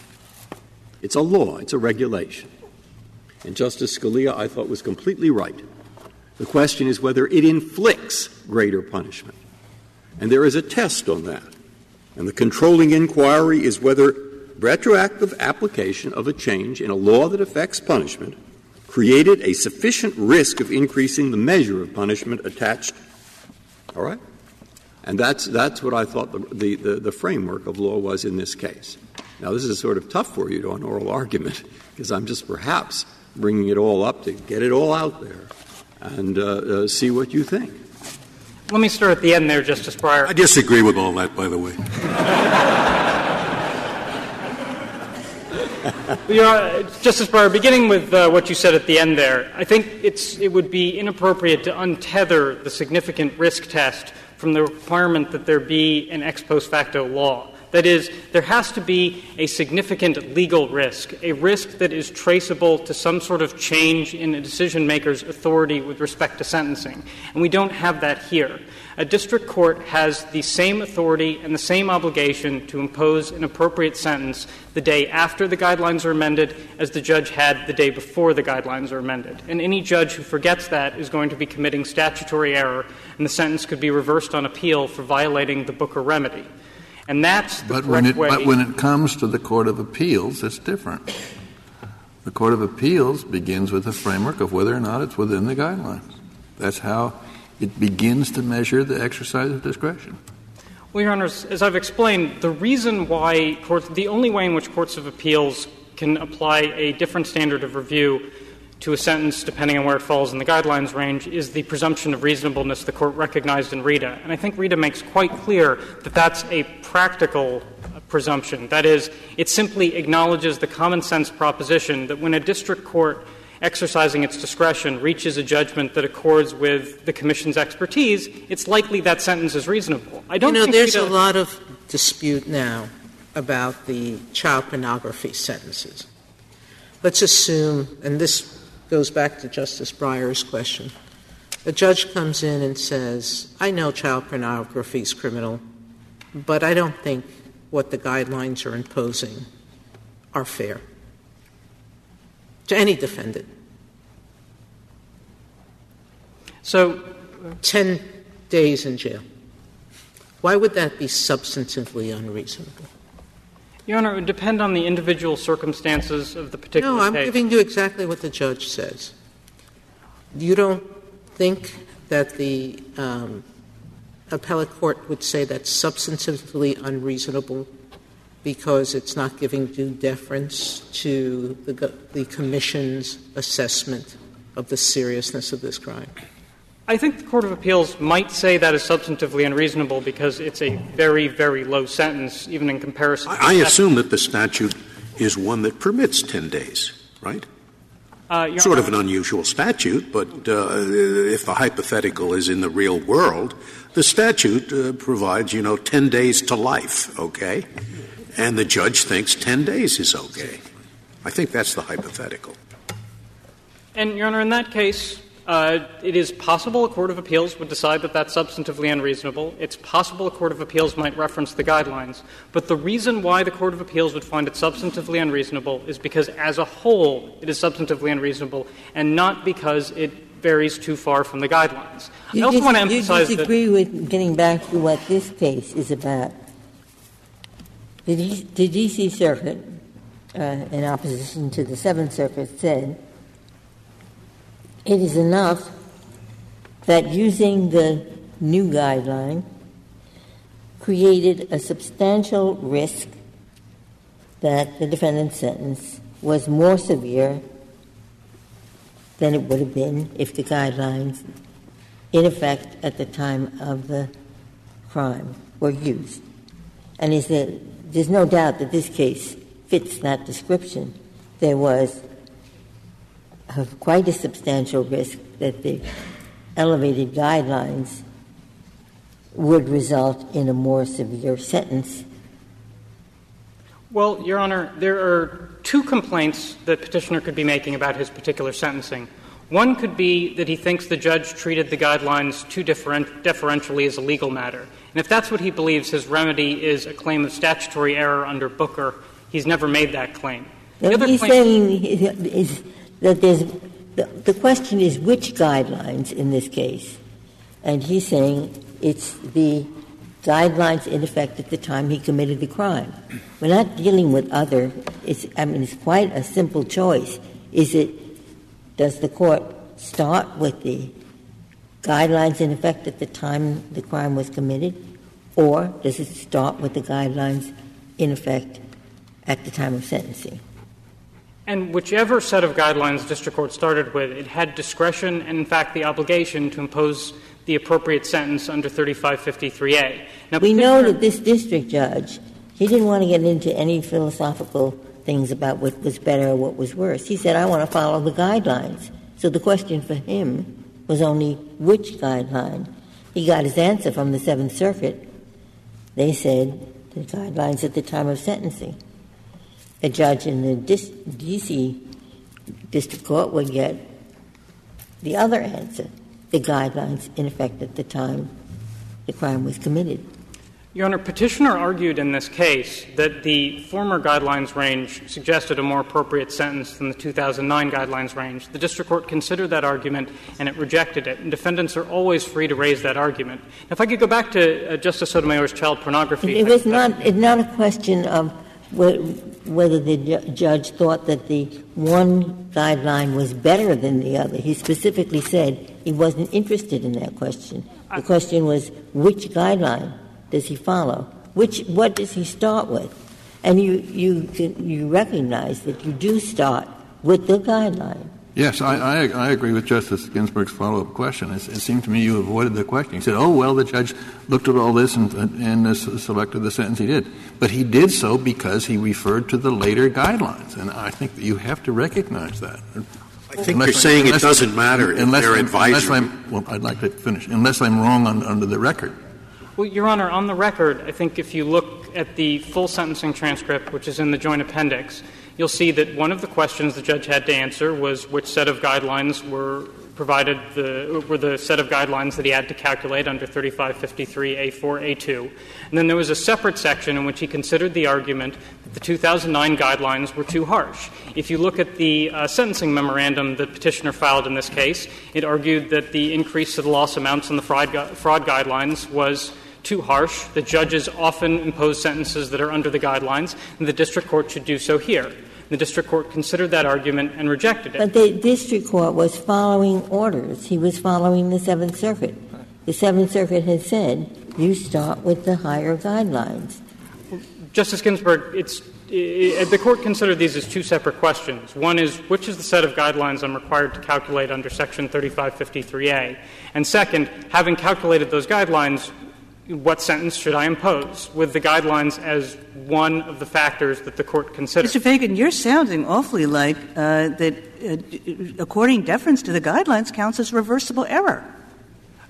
It's a law. It's a regulation. And Justice Scalia, I thought, was completely right. The question is whether it inflicts greater punishment. And there is a test on that. And the controlling inquiry is whether retroactive application of a change in a law that affects punishment created a sufficient risk of increasing the measure of punishment attached. All right? And that's, that's what I thought the, the, the, the framework of law was in this case. Now, this is sort of tough for you to an oral argument because I'm just perhaps bringing it all up to get it all out there and uh, uh, see what you think. Let me start at the end there, Justice Breyer. I disagree with all that, by the way. Are, Justice Breyer, beginning with uh, what you said at the end there, I think it's, it would be inappropriate to untether the significant risk test from the requirement that there be an ex post facto law. That is, there has to be a significant legal risk, a risk that is traceable to some sort of change in a decision-maker's authority with respect to sentencing. And we don't have that here. A district court has the same authority and the same obligation to impose an appropriate sentence the day after the guidelines are amended as the judge had the day before the guidelines are amended. And any judge who forgets that is going to be committing statutory error, and the sentence could be reversed on appeal for violating the Booker remedy. And that's the but when it, way. But when it comes to the Court of Appeals, it's different. The Court of Appeals begins with a framework of whether or not it's within the guidelines. That's how it begins to measure the exercise of discretion. Well, Your Honor, as I've explained, the reason why courts, the only way in which courts of appeals can apply a different standard of review to a sentence, depending on where it falls in the guidelines range, is the presumption of reasonableness the Court recognized in Rita. And I think Rita makes quite clear that that's a practical presumption. That is, it simply acknowledges the common-sense proposition that when a district court exercising its discretion reaches a judgment that accords with the Commission's expertise, it's likely that sentence is reasonable. I don't you know, think there's Rita a lot of dispute now about the child pornography sentences. Let's assume, and this goes back to Justice Breyer's question. A judge comes in and says, I know child pornography is criminal, but I don't think what the guidelines are imposing are fair to any defendant. So, ten days in jail. Why would that be substantively unreasonable? Your Honor, it would depend on the individual circumstances of the particular case. No, I'm case. giving you exactly what the judge says. You don't think that the um, appellate court would say that's substantively unreasonable because it's not giving due deference to the, the Commission's assessment of the seriousness of this crime? I think the Court of Appeals might say that is substantively unreasonable because it's a very, very low sentence, even in comparison to I, I assume that the statute is one that permits ten days, right? Uh, sort of an unusual statute, but uh, if the hypothetical is in the real world, the statute uh, provides, you know, ten days to life, okay? And the judge thinks ten days is okay. I think that's the hypothetical. And, Your Honor, in that case, Uh, it is possible a court of appeals would decide that that's substantively unreasonable. It's possible a court of appeals might reference the guidelines. But the reason why the court of appeals would find it substantively unreasonable is because, as a whole, it is substantively unreasonable, and not because it varies too far from the guidelines. You I also dis- want to emphasize that — You disagree with getting back to what this case is about. The, D- the D C Circuit, uh, in opposition to the Seventh Circuit, said it is enough that using the new guideline created a substantial risk that the defendant's sentence was more severe than it would have been if the guidelines in effect at the time of the crime were used. And is there, there's no doubt that this case fits that description. There was a, quite a substantial risk that the elevated guidelines would result in a more severe sentence. Well, Your Honor, there are two complaints that Petitioner could be making about his particular sentencing. One could be that he thinks the judge treated the guidelines too differen- deferentially as a legal matter. And if that's what he believes, his remedy is a claim of statutory error under Booker. He's never made that claim. The other he's claim- saying is that there's the, the question is which guidelines in this case. And he's saying it's the guidelines in effect at the time he committed the crime. We're not dealing with other it's, — I mean, it's quite a simple choice. Is it — does the court start with the guidelines in effect at the time the crime was committed, or does it start with the guidelines in effect at the time of sentencing? And whichever set of guidelines the district court started with, it had discretion and, in fact, the obligation to impose the appropriate sentence under thirty-five fifty-three A. Now, we know that this district judge, he didn't want to get into any philosophical things about what was better or what was worse. He said, I want to follow the guidelines. So the question for him was only which guideline. He got his answer from the Seventh Circuit. They said the guidelines at the time of sentencing. A judge in the D C district court would get the other answer. The guidelines in effect at the time the crime was committed. Your Honor, Petitioner argued in this case that the former guidelines range suggested a more appropriate sentence than the two thousand nine guidelines range. The district court considered that argument, and it rejected it. And defendants are always free to raise that argument. Now, if I could go back to uh, Justice Sotomayor's child pornography. It, it was not, it's not a question of whether the ju- judge thought that the one guideline was better than the other. He specifically said he wasn't interested in that question. The question was, which guideline does he follow? Which — what does he start with? And you, you, you recognize that you do start with the guideline. Yes, I, I, I agree with Justice Ginsburg's follow-up question. It, it seemed to me you avoided the question. You said, oh, well, the judge looked at all this and, and, and selected the sentence he did. But he did so because he referred to the later guidelines. And I think that you have to recognize that. I think unless you're saying unless, it doesn't matter if they're advisory. Well, I'd like to finish. Unless I'm wrong on, under the record. Well, Your Honor, on the record, I think if you look at the full sentencing transcript, which is in the joint appendix, you'll see that one of the questions the judge had to answer was which set of guidelines were provided the were the set of guidelines that he had to calculate under thirty-five fifty-three A four A two. And then there was a separate section in which he considered the argument that the two thousand nine guidelines were too harsh. If you look at the uh, sentencing memorandum that Petitioner filed in this case, it argued that the increase to the loss amounts in the fraud, gu- fraud guidelines was too harsh. The judges often impose sentences that are under the guidelines, and the district court should do so here. The district court considered that argument and rejected it. But the district court was following orders. He was following the Seventh Circuit. The Seventh Circuit has said, you start with the higher guidelines. Justice Ginsburg, it's It, the Court considered these as two separate questions. One is, which is the set of guidelines I'm required to calculate under Section thirty-five fifty-three A? And second, having calculated those guidelines, what sentence should I impose, with the guidelines as one of the factors that the Court considered? Mister Fagan, you're sounding awfully like uh, that uh, according deference to the guidelines counts as reversible error.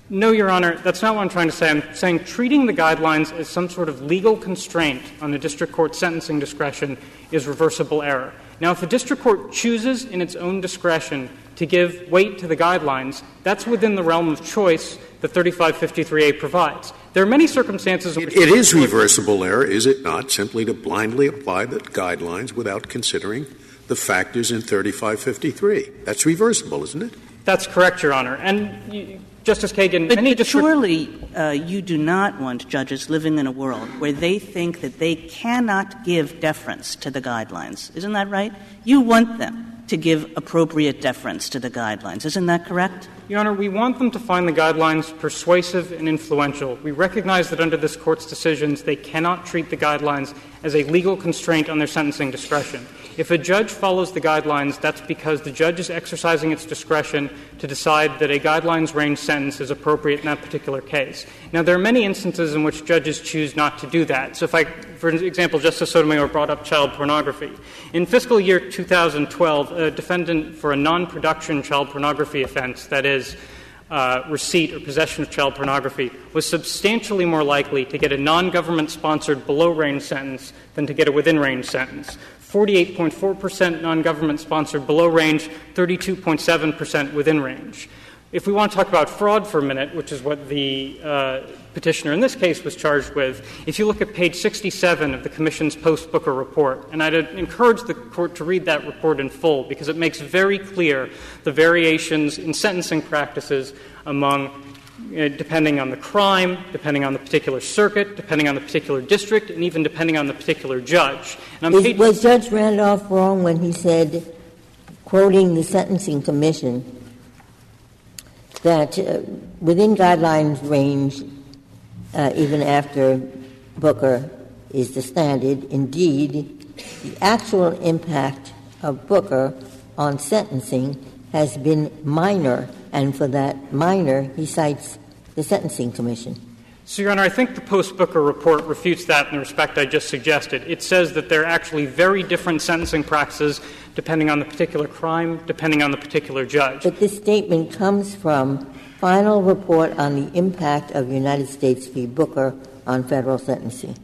No, Your Honor, that's not what I'm trying to say. I'm saying treating the guidelines as some sort of legal constraint on the district court's sentencing discretion is reversible error. Now, if a district court chooses in its own discretion to give weight to the guidelines, that's within the realm of choice that thirty-five fifty-three A provides. There are many circumstances in which — It is reversible error, is it not, simply to blindly apply the guidelines without considering the factors in thirty-five fifty-three? That's reversible, isn't it? That's correct, Your Honor. And you, Justice Kagan, but many but district- surely uh, you do not want judges living in a world where they think that they cannot give deference to the guidelines. Isn't that right? You want them to give appropriate deference to the guidelines. Isn't that correct? Your Honor, we want them to find the guidelines persuasive and influential. We recognize that under this Court's decisions, they cannot treat the guidelines as a legal constraint on their sentencing discretion. If a judge follows the guidelines, that's because the judge is exercising its discretion to decide that a guidelines range sentence is appropriate in that particular case. Now, there are many instances in which judges choose not to do that. So if I, for example, Justice Sotomayor brought up child pornography. In fiscal year two thousand twelve, a defendant for a non-production child pornography offense, that is, Uh, receipt or possession of child pornography, was substantially more likely to get a non-government-sponsored below-range sentence than to get a within-range sentence. forty-eight point four percent non-government-sponsored below-range, thirty-two point seven percent within-range. If we want to talk about fraud for a minute, which is what the uh, petitioner in this case was charged with, if you look at page sixty-seven of the Commission's post-Booker report, and I'd encourage the Court to read that report in full because it makes very clear the variations in sentencing practices among Uh, depending on the crime, depending on the particular circuit, depending on the particular district, and even depending on the particular judge. And Is, was Judge Randolph wrong when he said, quoting the Sentencing Commission, that uh, within guidelines range, uh, even after Booker, is the standard? Indeed, the actual impact of Booker on sentencing has been minor, and for that minor, he cites the Sentencing Commission. So, Your Honor, I think the post-Booker report refutes that in the respect I just suggested. It says that there are actually very different sentencing practices depending on the particular crime, depending on the particular judge. But this statement comes from final report on the impact of United States v. Booker on federal sentencing.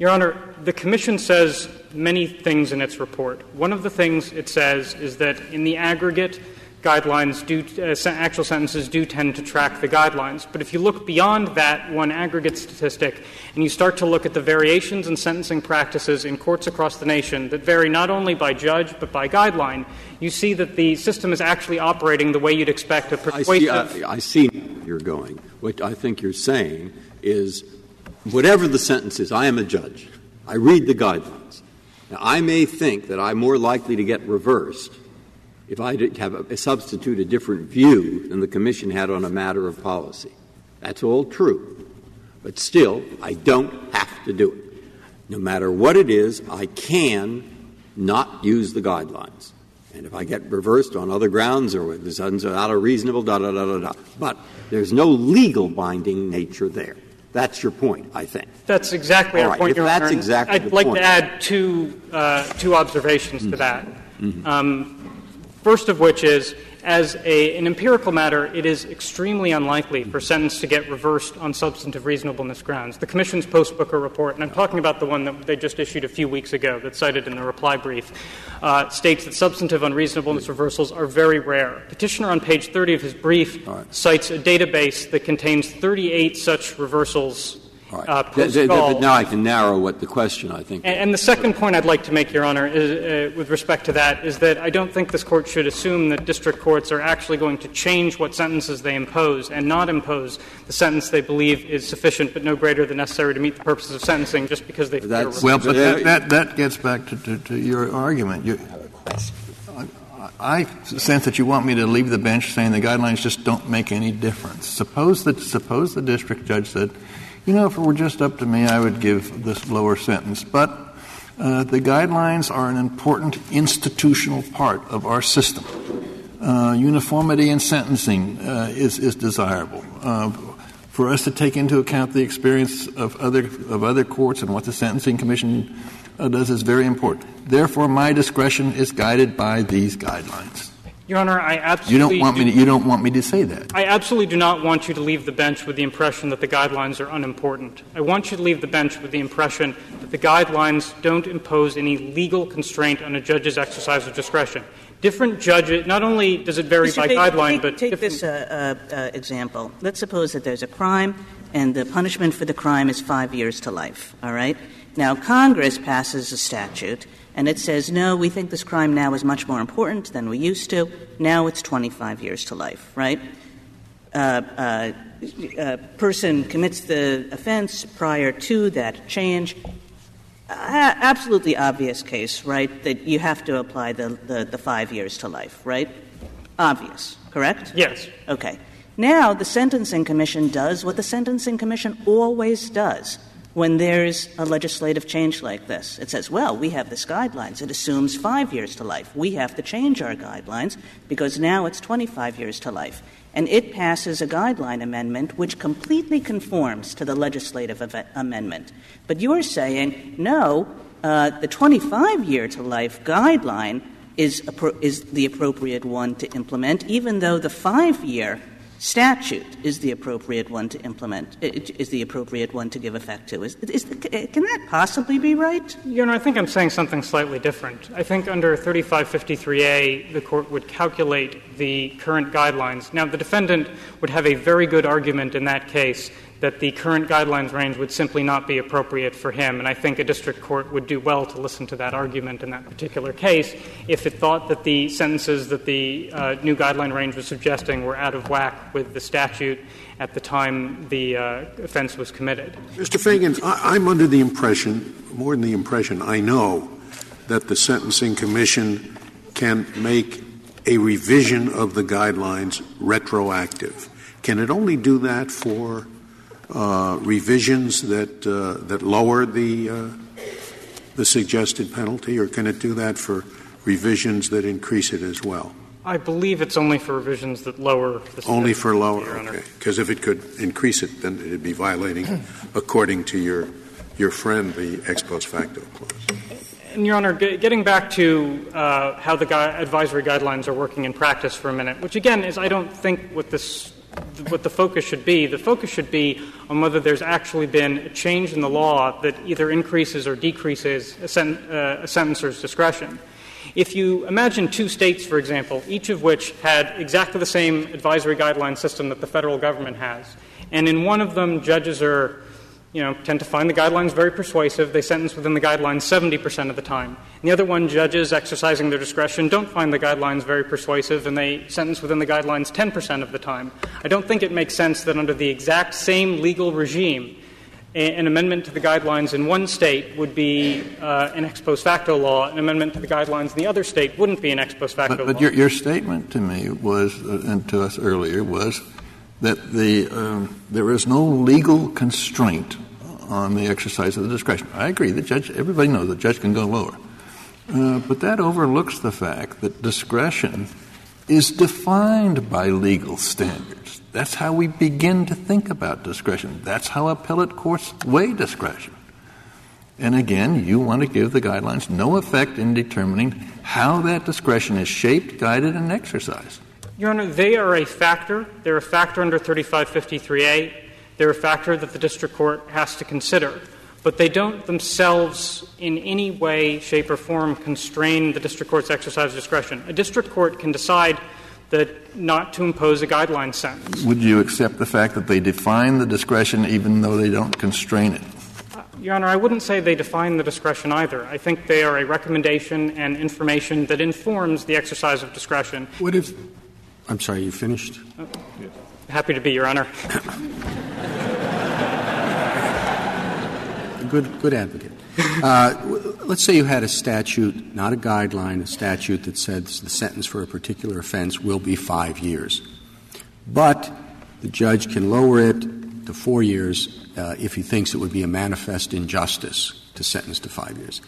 Your Honor, the Commission says many things in its report. One of the things it says is that in the aggregate, guidelines do, uh, actual sentences do tend to track the guidelines. But if you look beyond that one aggregate statistic and you start to look at the variations in sentencing practices in courts across the nation that vary not only by judge but by guideline, you see that the system is actually operating the way you'd expect a persuasive. I see, I, I see where you're going. What I think you're saying is whatever the sentence is, I am a judge. I read the guidelines. Now, I may think that I'm more likely to get reversed if I have a, a substitute a different view than the Commission had on a matter of policy. That's all true. But still, I don't have to do it. No matter what it is, I can not use the guidelines. And if I get reversed on other grounds or the sentence is not a reasonable, da-da-da-da-da. But there's no legal binding nature there. That's your point, I think. That's exactly all our right, point, Your Honor. Exactly I'd like point. to add two, uh, two observations mm-hmm. to that. Mm-hmm. Um, First of which is, as a, an empirical matter, it is extremely unlikely for a sentence to get reversed on substantive reasonableness grounds. The Commission's post-Booker report, and I'm talking about the one that they just issued a few weeks ago that's cited in the reply brief, uh, states that substantive unreasonableness reversals are very rare. Petitioner on page thirty of his brief All right. cites a database that contains thirty-eight such reversals. Right. Uh, th- th- th- now I can narrow what the question, I think. And, and the second point I'd like to make, Your Honor, is, uh, with respect to that, is that I don't think this Court should assume that district courts are actually going to change what sentences they impose and not impose the sentence they believe is sufficient but no greater than necessary to meet the purposes of sentencing just because they fear reversal. Well, but that, that, that gets back to, to, to your argument. You, I, I sense that you want me to leave the bench saying the guidelines just don't make any difference. Suppose that suppose the district judge said, you know, if it were just up to me, I would give this lower sentence. But uh, the guidelines are an important institutional part of our system. Uh, uniformity in sentencing uh, is, is desirable. Uh, for us to take into account the experience of other of other courts and what the Sentencing Commission uh, does is very important. Therefore, my discretion is guided by these guidelines. Your Honor, I absolutely you don't want do, me. To, you don't want me to say that. I absolutely do not want you to leave the bench with the impression that the guidelines are unimportant. I want you to leave the bench with the impression that the guidelines don't impose any legal constraint on a judge's exercise of discretion. Different judges. Not only does it vary Mister by take, guideline, take, but take this uh, uh, example. Let's suppose that there's a crime, and the punishment for the crime is five years to life. All right. Now, Congress passes a statute, and it says, no, we think this crime now is much more important than we used to. Now it's twenty-five years to life, right? Uh, uh, a person commits the offense prior to that change. Uh, absolutely obvious case, right, that you have to apply the, the, the five years to life, right? Obvious, correct? Yes. Okay. Now the Sentencing Commission does what the Sentencing Commission always does when there's a legislative change like this. It says, well, we have this guidelines. It assumes five years to life. We have to change our guidelines because now it's twenty-five years to life. And it passes a guideline amendment which completely conforms to the legislative av- amendment. But you're saying, no, uh, the twenty-five-year to life guideline is, appro- is the appropriate one to implement, even though the five-year statute is the appropriate one to implement, is the appropriate one to give effect to. Is, is the, can that possibly be right? Your Honor, I think I'm saying something slightly different. I think under thirty-five fifty-three A, the Court would calculate the current guidelines. Now, the defendant would have a very good argument in that case that the current guidelines range would simply not be appropriate for him, and I think a district court would do well to listen to that argument in that particular case if it thought that the sentences that the uh, new guideline range was suggesting were out of whack with the statute at the time the uh, offense was committed. Mister Fagan, I- I'm under the impression, more than the impression, I know that the Sentencing Commission can make a revision of the guidelines retroactive. Can it only do that for Uh, revisions that uh, that lower the uh, the suggested penalty, or can it do that for revisions that increase it as well? I believe it's only for revisions that lower the only for lower, Your Honor. Okay. Because if it could increase it, then it'd be violating, according to your your friend, the ex post facto clause. And, Your Honor, g- getting back to uh, how the gu- advisory guidelines are working in practice for a minute, which again is, I don't think what this. What the focus should be. The focus should be on whether there's actually been a change in the law that either increases or decreases a, sen- uh, a sentencer's discretion. If you imagine two states, for example, each of which had exactly the same advisory guideline system that the federal government has, and in one of them judges are, you know, tend to find the guidelines very persuasive. They sentence within the guidelines seventy percent of the time. And the other one, judges exercising their discretion don't find the guidelines very persuasive, and they sentence within the guidelines ten percent of the time. I don't think it makes sense that under the exact same legal regime, a- an amendment to the guidelines in one state would be uh, an ex post facto law. An amendment to the guidelines in the other state wouldn't be an ex post facto but, but law. But your, your statement to me was, uh, and to us earlier, was that the um, there is no legal constraint on the exercise of the discretion. I agree. The judge, everybody knows the judge can go lower. Uh, but that overlooks the fact that discretion is defined by legal standards. That's how we begin to think about discretion. That's how appellate courts weigh discretion. And again, you want to give the guidelines no effect in determining how that discretion is shaped, guided, and exercised. Your Honor, they are a factor. They're a factor under thirty-five fifty-three A. They're a factor that the district court has to consider. But they don't themselves in any way, shape, or form constrain the district court's exercise of discretion. A district court can decide that not to impose a guideline sentence. Would you accept the fact that they define the discretion even though they don't constrain it? Your Honor, I wouldn't say they define the discretion either. I think they are a recommendation and information that informs the exercise of discretion. What if I'm sorry, you finished? Oh, happy to be, Your Honor. good good advocate. Uh, w- let's say you had a statute, not a guideline, a statute that says the sentence for a particular offense will be five years. But the judge can lower it to four years uh, if he thinks it would be a manifest injustice to sentence to five years.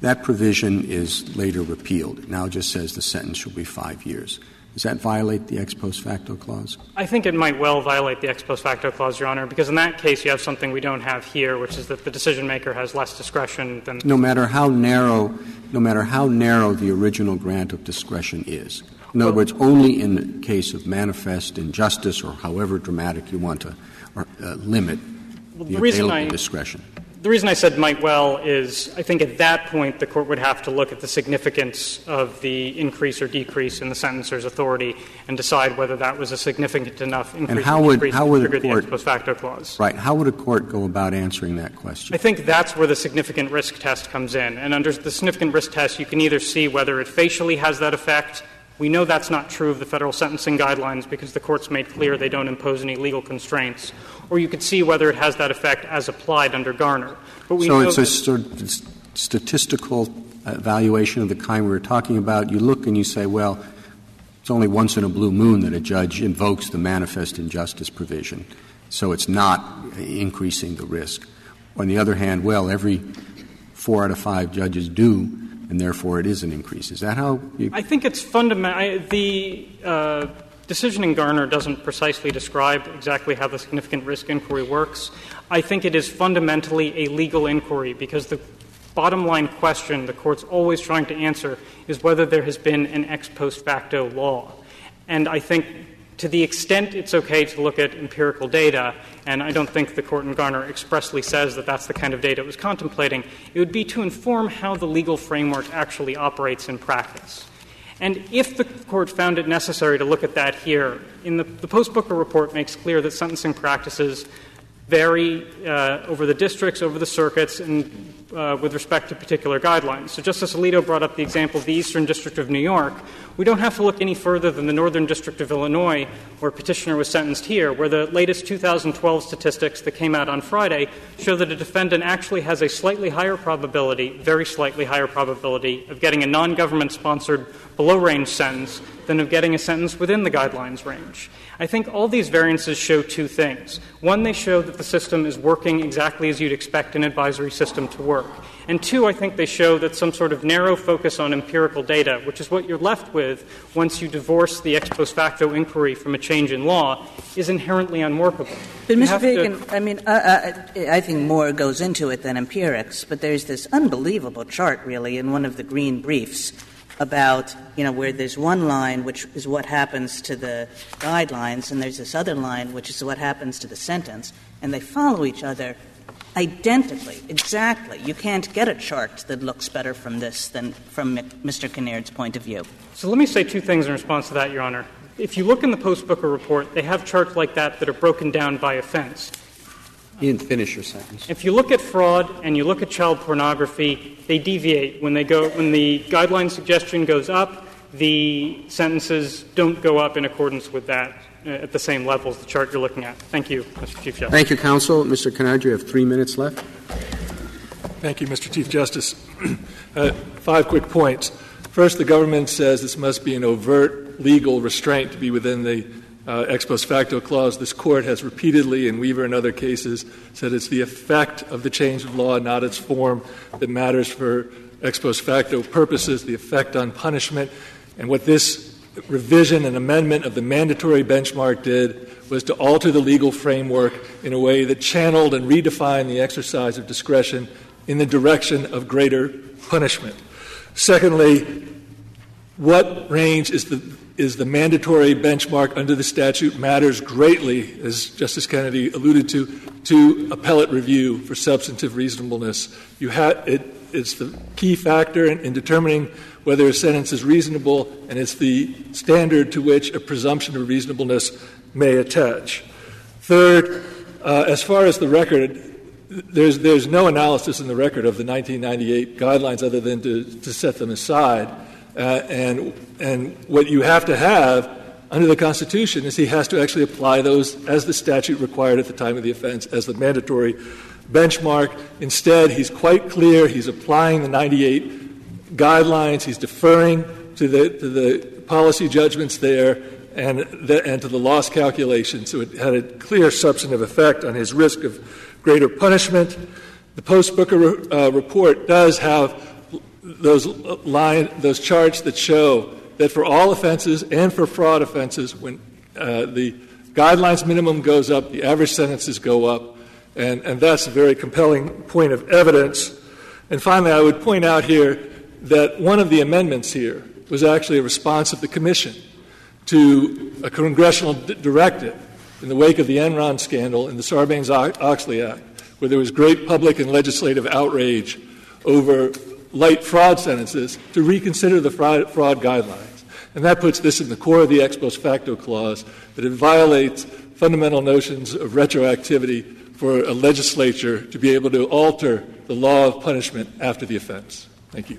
That provision is later repealed. It now just says the sentence should be five years. Does that violate the ex post facto clause? I think it might well violate the ex post facto clause, Your Honor, because in that case you have something we don't have here, which is that the decision maker has less discretion than. No matter how narrow, no matter how narrow the original grant of discretion is. In other well, words, only in the case of manifest injustice or however dramatic you want to or, uh, limit well, the, the available I, discretion. The reason I said might well is I think at that point the Court would have to look at the significance of the increase or decrease in the sentencer's authority and decide whether that was a significant enough increase and how or would, decrease how would to trigger the ex post facto clause. Right. How would a court go about answering that question? I think that's where the significant risk test comes in. And under the significant risk test, you can either see whether it facially has that effect. We know that's not true of the federal sentencing guidelines because the Court's made clear they don't impose any legal constraints. Or you could see whether it has that effect as applied under Garner. But we so know it's a sort of statistical evaluation of the kind we were talking about. You look and you say, well, it's only once in a blue moon that a judge invokes the manifest injustice provision, so it's not increasing the risk. On the other hand, well, every four out of five judges do, and therefore it is an increase. Is that how you — I think it's fundamental — the uh, decision in Garner doesn't precisely describe exactly how the significant risk inquiry works. I think it is fundamentally a legal inquiry because the bottom line question the Court's always trying to answer is whether there has been an ex post facto law. And I think to the extent it's okay to look at empirical data, and I don't think the Court in Garner expressly says that that's the kind of data it was contemplating, it would be to inform how the legal framework actually operates in practice. And if the Court found it necessary to look at that here, in the, the post-Booker report makes clear that sentencing practices vary uh, over the districts, over the circuits, and uh, with respect to particular guidelines. So Justice Alito brought up the example of the Eastern District of New York. We don't have to look any further than the Northern District of Illinois, where Petitioner was sentenced here, where the latest two thousand twelve statistics that came out on Friday show that a defendant actually has a slightly higher probability, very slightly higher probability, of getting a non-government-sponsored below-range sentence than of getting a sentence within the guidelines range. I think all these variances show two things. One, they show that the system is working exactly as you'd expect an advisory system to work. And two, I think they show that some sort of narrow focus on empirical data, which is what you're left with once you divorce the ex post facto inquiry from a change in law, is inherently unworkable. But, Mister Fagan, I mean, uh, I, I think more goes into it than empirics, but there's this unbelievable chart, really, in one of the green briefs about, you know, where there's one line which is what happens to the guidelines and there's this other line which is what happens to the sentence, and they follow each other identically, exactly. You can't get a chart that looks better from this than from Mister Kinnaird point of view. So let me say two things in response to that, Your Honor. If you look in the post-Booker report, they have charts like that that are broken down by offense. You didn't finish your sentence. If you look at fraud and you look at child pornography, they deviate. When they go, when the guideline suggestion goes up, the sentences don't go up in accordance with that uh, at the same level as the chart you're looking at. Thank you, Mister Chief Justice. Thank you, Counsel. Mister Kinnaird, you have three minutes left. Thank you, Mister Chief Justice. uh, five quick points. First, the government says this must be an overt legal restraint to be within the Uh, ex post facto clause. This Court has repeatedly, in Weaver and other cases, said it's the effect of the change of law, not its form, that matters for ex post facto purposes, the effect on punishment. And what this revision and amendment of the mandatory benchmark did was to alter the legal framework in a way that channeled and redefined the exercise of discretion in the direction of greater punishment. Secondly, what range is the is the mandatory benchmark under the statute matters greatly, as Justice Kennedy alluded to, to appellate review for substantive reasonableness. You ha- it, it's the key factor in, in determining whether a sentence is reasonable, and it's the standard to which a presumption of reasonableness may attach. Third, uh, as far as the record, there's, there's no analysis in the record of the nineteen ninety-eight guidelines other than to, to set them aside. Uh, and and what you have to have under the Constitution is he has to actually apply those as the statute required at the time of the offense, as the mandatory benchmark. Instead, he's quite clear. He's applying the ninety-eight guidelines. He's deferring to the to the policy judgments there and the, and to the loss calculation. So it had a clear substantive effect on his risk of greater punishment. The post-Booker uh, report does have Those line, those charts that show that for all offenses and for fraud offenses, when uh, the guidelines minimum goes up, the average sentences go up, and, and that's a very compelling point of evidence. And finally, I would point out here that one of the amendments here was actually a response of the Commission to a congressional d- directive in the wake of the Enron scandal in the Sarbanes-Oxley Act, where there was great public and legislative outrage over light fraud sentences, to reconsider the fraud, fraud guidelines. And that puts this in the core of the ex post facto clause, that it violates fundamental notions of retroactivity for a legislature to be able to alter the law of punishment after the offense. Thank you.